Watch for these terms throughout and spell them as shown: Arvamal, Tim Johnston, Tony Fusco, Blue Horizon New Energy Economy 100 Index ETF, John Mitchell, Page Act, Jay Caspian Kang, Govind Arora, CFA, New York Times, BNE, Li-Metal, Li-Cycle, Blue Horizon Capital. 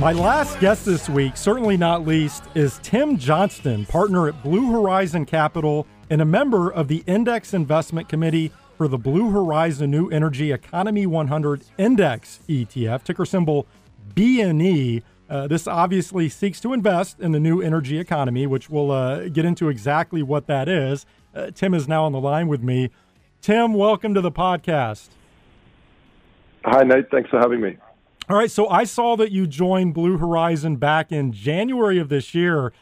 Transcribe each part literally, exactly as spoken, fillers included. My last guest this week, certainly not least, is Tim Johnston, partner at Blue Horizon Capital and a member of the Index Investment Committee for the Blue Horizon New Energy Economy one hundred Index E T F, ticker symbol B N E. Uh, this obviously seeks to invest in the new energy economy, which we'll uh, get into exactly what that is. Uh, Tim is now on the line with me. Tim, welcome to the podcast. Hi, Nate. Thanks for having me. All right. So I saw that you joined Blue Horizon back in January of this year.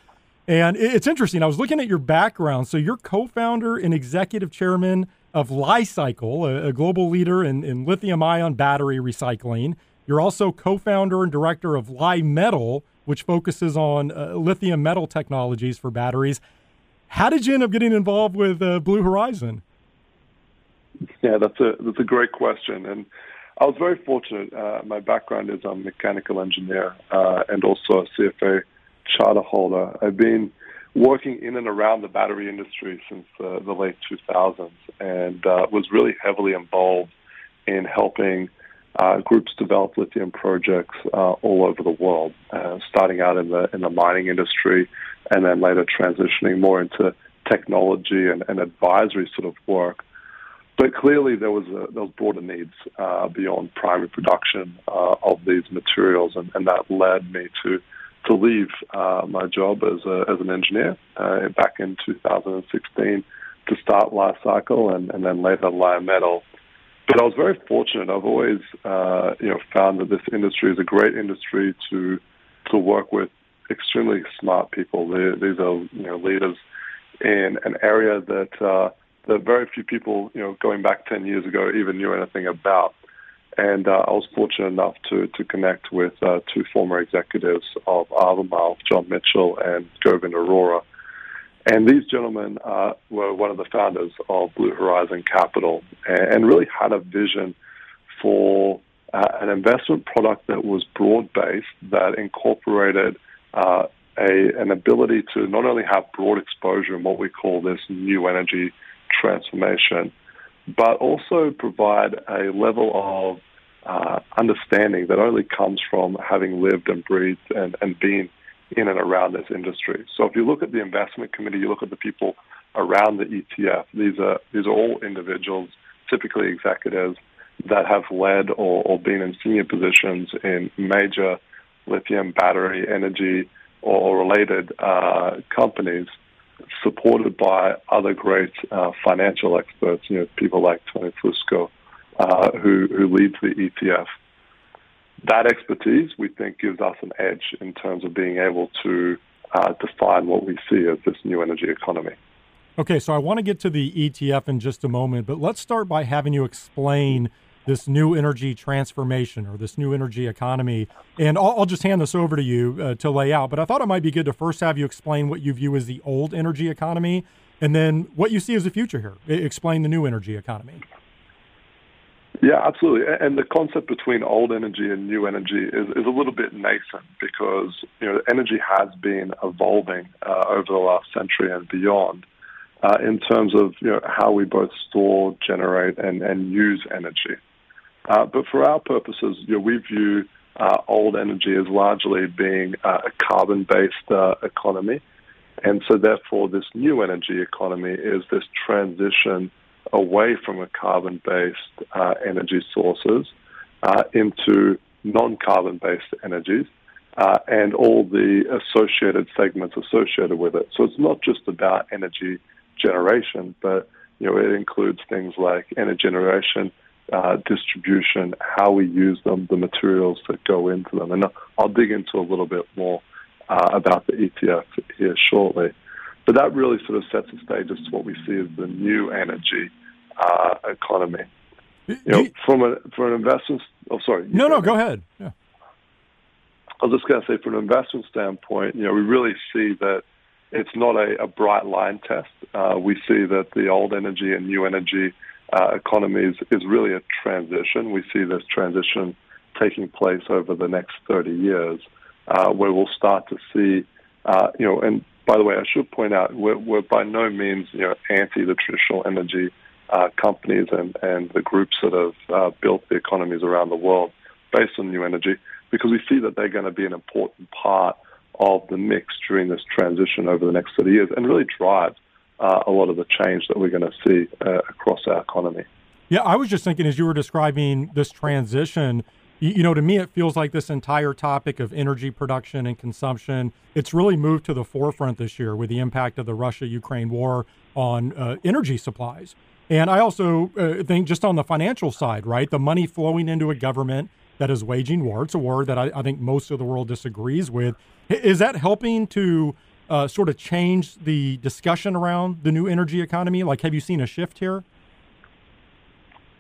And it's interesting. I was looking at your background. So you're co-founder and executive chairman of Li-Cycle, a, a global leader in, in lithium-ion battery recycling. You're also co-founder and director of Li-Metal, which focuses on uh, lithium metal technologies for batteries. How did you end up getting involved with uh, Blue Horizon? Yeah, that's a that's a great question. And I was very fortunate. Uh, my background is I'm a mechanical engineer uh, and also a C F A charter holder. I've been working in and around the battery industry since uh, the late two thousands and uh, was really heavily involved in helping Uh, groups develop lithium projects uh, all over the world, uh, starting out in the in the mining industry and then later transitioning more into technology and, and advisory sort of work. But clearly there was, a, there was broader needs uh, beyond primary production uh, of these materials, and, and that led me to to leave uh, my job as, a, as an engineer uh, back in two thousand sixteen to start Li-Cycle and, and then later Li-Metal. But I was very fortunate. I've always, uh, you know, found that this industry is a great industry to to work with extremely smart people. They're, these are, you know, leaders in an area that uh, that very few people, you know, going back ten years ago, even knew anything about. And uh, I was fortunate enough to to connect with uh, two former executives of Arvamal, John Mitchell and Govind Arora. And these gentlemen uh, were one of the founders of Blue Horizon Capital and really had a vision for uh, an investment product that was broad-based, that incorporated uh, a, an ability to not only have broad exposure in what we call this new energy transformation, but also provide a level of uh, understanding that only comes from having lived and breathed and, and been in and around this industry. So if you look at the investment committee, you look at the people around the E T F, these are these are all individuals, typically executives, that have led or, or been in senior positions in major lithium battery energy or related uh, companies, supported by other great uh, financial experts, you know, people like Tony Fusco, uh, who, who leads the E T F. That expertise, we think, gives us an edge in terms of being able to uh, define what we see as this new energy economy. Okay, so I want to get to the E T F in just a moment, but let's start by having you explain this new energy transformation or this new energy economy. And I'll, I'll just hand this over to you uh, to lay out, but I thought it might be good to first have you explain what you view as the old energy economy and then what you see as the future here. I- explain the new energy economy. Yeah, absolutely. And the concept between old energy and new energy is, is a little bit nascent because, you know, energy has been evolving uh, over the last century and beyond uh, in terms of, you know, how we both store, generate, and, and use energy. Uh, but for our purposes, you know, we view uh, old energy as largely being uh, a carbon-based uh, economy. And so therefore, this new energy economy is this transition away from a carbon-based uh, energy sources uh, into non-carbon-based energies uh, and all the associated segments associated with it. So it's not just about energy generation, but, you know, it includes things like energy generation, uh, distribution, how we use them, the materials that go into them. And I'll dig into a little bit more uh, about the E T F here shortly. But that really sort of sets the stage as to what we see as the new energy uh, economy. You know, from a from an investment. Oh, sorry. No, no, go ahead. Yeah. I was just going to say, from an investment standpoint, you know, we really see that it's not a, a bright line test. Uh, we see that the old energy and new energy uh, economies is really a transition. We see this transition taking place over the next thirty years, uh, where we'll start to see, uh, you know, and. By the way, I should point out we're, we're by no means, you know, anti the traditional energy uh, companies and, and the groups that have uh, built the economies around the world based on new energy. because we see that they're going to be an important part of the mix during this transition over the next thirty years and really drive uh, a lot of the change that we're going to see uh, across our economy. Yeah, I was just thinking as you were describing this transition, you, you know, to me, it feels like this entire topic of energy production and consumption, it's really moved to the forefront this year with the impact of the Russia-Ukraine war on uh, energy supplies. And I also uh, think just on the financial side, right, the money flowing into a government that is waging war, it's a war that I, I think most of the world disagrees with. Is that helping to uh, sort of change the discussion around the new energy economy? Like, have you seen a shift here?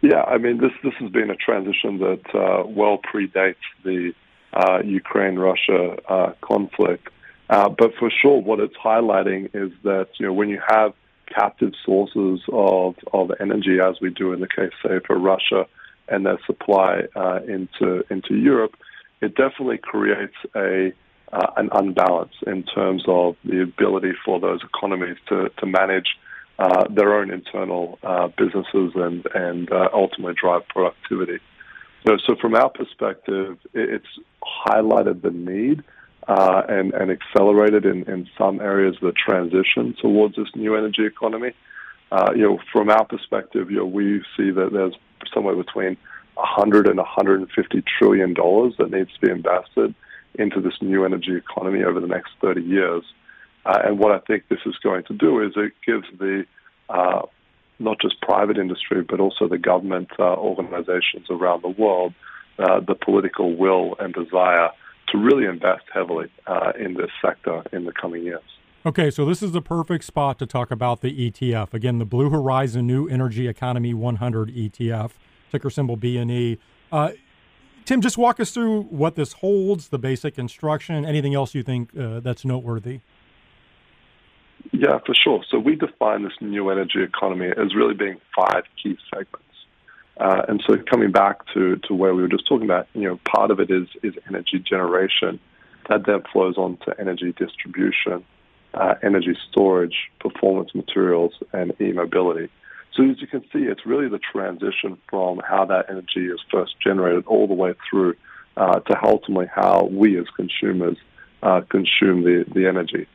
Yeah, I mean, this this has been a transition that uh, well predates the uh, Ukraine-Russia uh, conflict. Uh, but for sure, what it's highlighting is that, you know, when you have captive sources of, of energy, as we do in the case, say, for Russia and their supply uh, into into Europe, it definitely creates a uh, an unbalance in terms of the ability for those economies to, to manage Uh, their own internal uh, businesses and, and uh, ultimately drive productivity. So, so from our perspective, it, it's highlighted the need uh, and, and accelerated in, in some areas the transition towards this new energy economy. Uh, you know, from our perspective, you know, we see that there's somewhere between one hundred and one hundred fifty trillion dollars that needs to be invested into this new energy economy over the next thirty years. Uh, and what I think this is going to do is it gives the uh, not just private industry, but also the government uh, organizations around the world, uh, the political will and desire to really invest heavily uh, in this sector in the coming years. Okay, so this is the perfect spot to talk about the E T F. Again, the Blue Horizon New Energy Economy one hundred E T F, ticker symbol B N E. Uh, Tim, just walk us through what this holds, the basic instruction, anything else you think uh, that's noteworthy. Yeah, for sure. So we define this new energy economy as really being five key segments. Uh, and so coming back to, to where we were just talking about, you know, part of it is, is energy generation. That then flows on to energy distribution, uh, energy storage, performance materials, and e-mobility. So as you can see, it's really the transition from how that energy is first generated all the way through uh, to ultimately how we as consumers uh, consume the, the energy.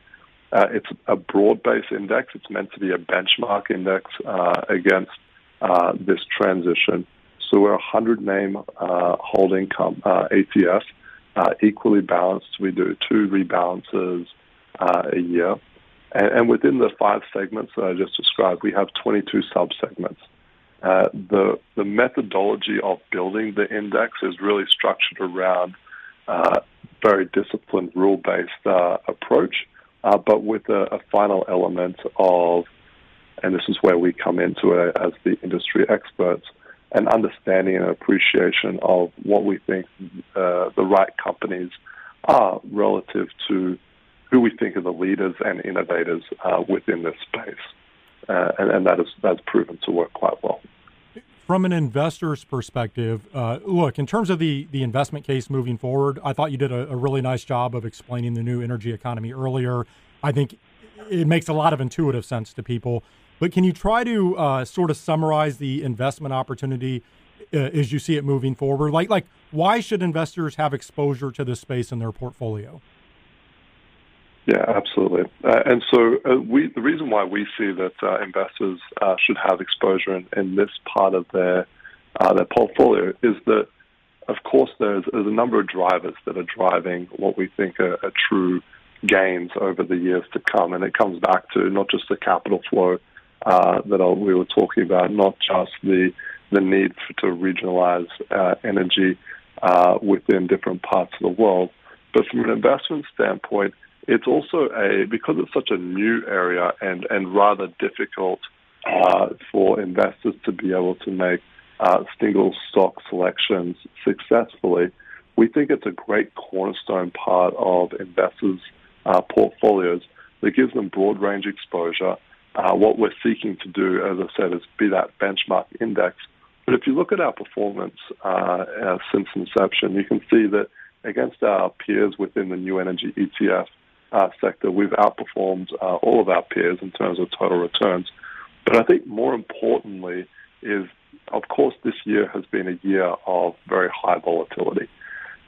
Uh, it's a broad-based index. It's meant to be a benchmark index uh, against uh, this transition. So we're a one hundred name uh, holding com- uh, A T F, uh, equally balanced. We do two rebalances uh, a year. And, and within the five segments that I just described, we have twenty-two subsegments. Uh, the, the methodology of building the index is really structured around a uh, very disciplined, rule-based uh, approach. Uh, but with a, a final element of, and this is where we come into it as the industry experts, an understanding and appreciation of what we think uh, the right companies are relative to who we think are the leaders and innovators uh, within this space. Uh, and and that is, that's proven to work quite well. From an investor's perspective, uh, look, in terms of the, the investment case moving forward, I thought you did a, a really nice job of explaining the new energy economy earlier. I think it makes a lot of intuitive sense to people. But can you try to uh, sort of summarize the investment opportunity uh, as you see it moving forward? Like, like, why should investors have exposure to this space in their portfolio? Yeah, absolutely. Uh, and so uh, we, the reason why we see that uh, investors uh, should have exposure in, in this part of their uh, their portfolio is that, of course, there's, there's a number of drivers that are driving what we think are, are true gains over the years to come. And it comes back to not just the capital flow uh, that I, we were talking about, not just the, the need for, to regionalize uh, energy uh, within different parts of the world, but from an investment standpoint, it's also a, because it's such a new area and, and rather difficult uh, for investors to be able to make uh, single stock selections successfully, we think it's a great cornerstone part of investors' uh, portfolios that gives them broad range exposure. Uh, what we're seeking to do, as I said, is be that benchmark index. But if you look at our performance uh, since inception, you can see that against our peers within the new energy E T F, Uh, sector, we've outperformed uh, all of our peers in terms of total returns. But I think more importantly is, of course, this year has been a year of very high volatility.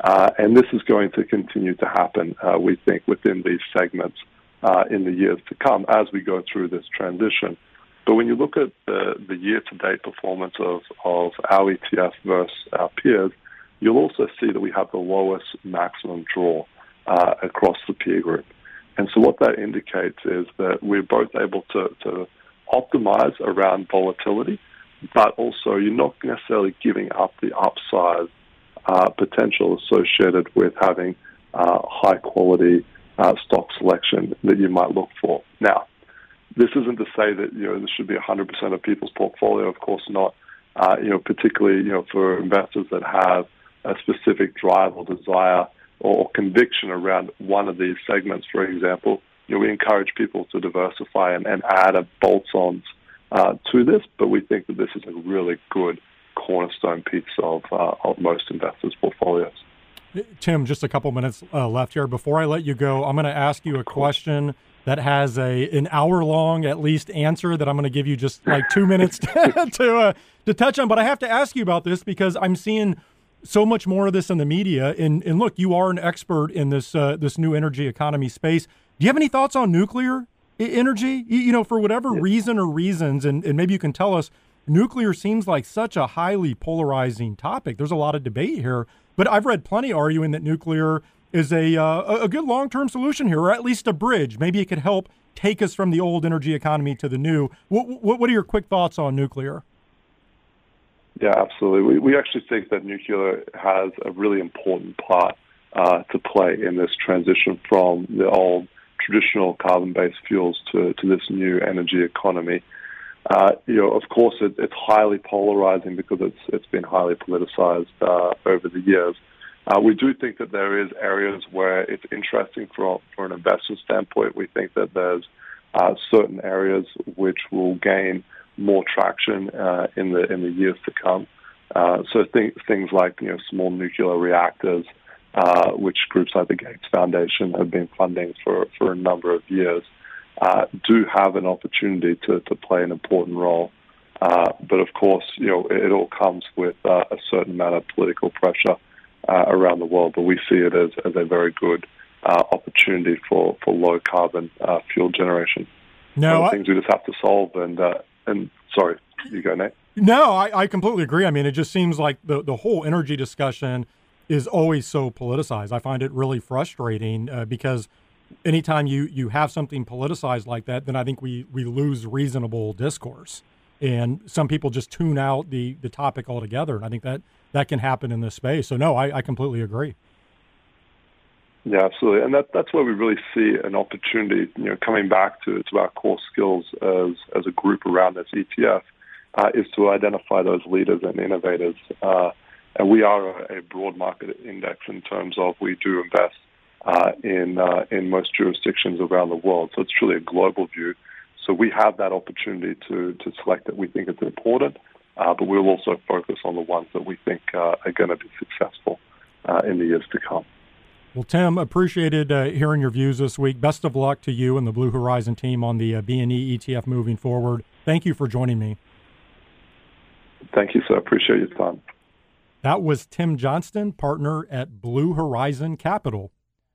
Uh, and this is going to continue to happen, uh, we think, within these segments uh, in the years to come as we go through this transition. But when you look at the, the year-to-date performance of, of our E T F versus our peers, you'll also see that we have the lowest maximum draw uh, across the peer group. And so what that indicates is that we're both able to, to optimize around volatility, but also you're not necessarily giving up the upside uh, potential associated with having uh, high-quality uh, stock selection that you might look for. Now, this isn't to say that, you know, this should be one hundred percent of people's portfolio, of course not, uh, you know, particularly, you know, for investors that have a specific drive or desire or conviction around one of these segments, for example. You know, we encourage people to diversify and, and add a bolt-ons uh, to this, but we think that this is a really good cornerstone piece of, uh, of most investors' portfolios. Tim, just a couple minutes uh, left here. Before I let you go, I'm going to ask you a question that has a an hour-long, at least, answer that I'm going to give you just like two minutes to, to, uh, to touch on. But I have to ask you about this because I'm seeing so much more of this in the media, and, and look, you are an expert in this uh, this new energy economy space. Do you have any thoughts on nuclear energy? You, you know, for whatever yeah. reason or reasons, and, and maybe you can tell us, nuclear seems like such a highly polarizing topic. There's a lot of debate here, but I've read plenty arguing that nuclear is a uh, a good long-term solution here, or at least a bridge. Maybe it could help take us from the old energy economy to the new. What, what, what are your quick thoughts on nuclear? Yeah, absolutely. We, we actually think that nuclear has a really important part uh, to play in this transition from the old traditional carbon-based fuels to, to this new energy economy. Uh, you know, of course, it, it's highly polarizing because it's it's been highly politicized uh, over the years. Uh, we do think that there is areas where it's interesting from from an investment standpoint. We think that there's uh, certain areas which will gain more traction uh, in the in the years to come. Uh, so th- things like you know small nuclear reactors, uh, which groups like the Gates Foundation have been funding for, for a number of years, uh, do have an opportunity to, to play an important role. Uh, but of course, you know it, it all comes with uh, a certain amount of political pressure uh, around the world. But we see it as, as a very good uh, opportunity for for low carbon uh, fuel generation. No, I- things we just have to solve and. Uh, And sorry, you go, Nate. No, I, I completely agree. I mean, it just seems like the, the whole energy discussion is always so politicized. I find it really frustrating uh, because anytime you, you have something politicized like that, then I think we, we lose reasonable discourse. And some people just tune out the, the topic altogether. And I think that, that can happen in this space. So, no, I, I completely agree. Yeah, absolutely. And that, that's where we really see an opportunity, you know, coming back to, to our core skills as, as a group around this E T F, uh, is to identify those leaders and innovators. Uh, and we are a, a broad market index in terms of we do invest uh, in, uh, in most jurisdictions around the world. So it's truly a global view. So we have that opportunity to, to select that we think it's important, uh, but we'll also focus on the ones that we think uh, are going to be successful uh, in the years to come. Well, Tim, appreciated uh, hearing your views this week. Best of luck to you and the Blue Horizon team on the uh, B N E E T F moving forward. Thank you for joining me. Thank you, sir. Appreciate your time. That was Tim Johnston, partner at Blue Horizon Capital.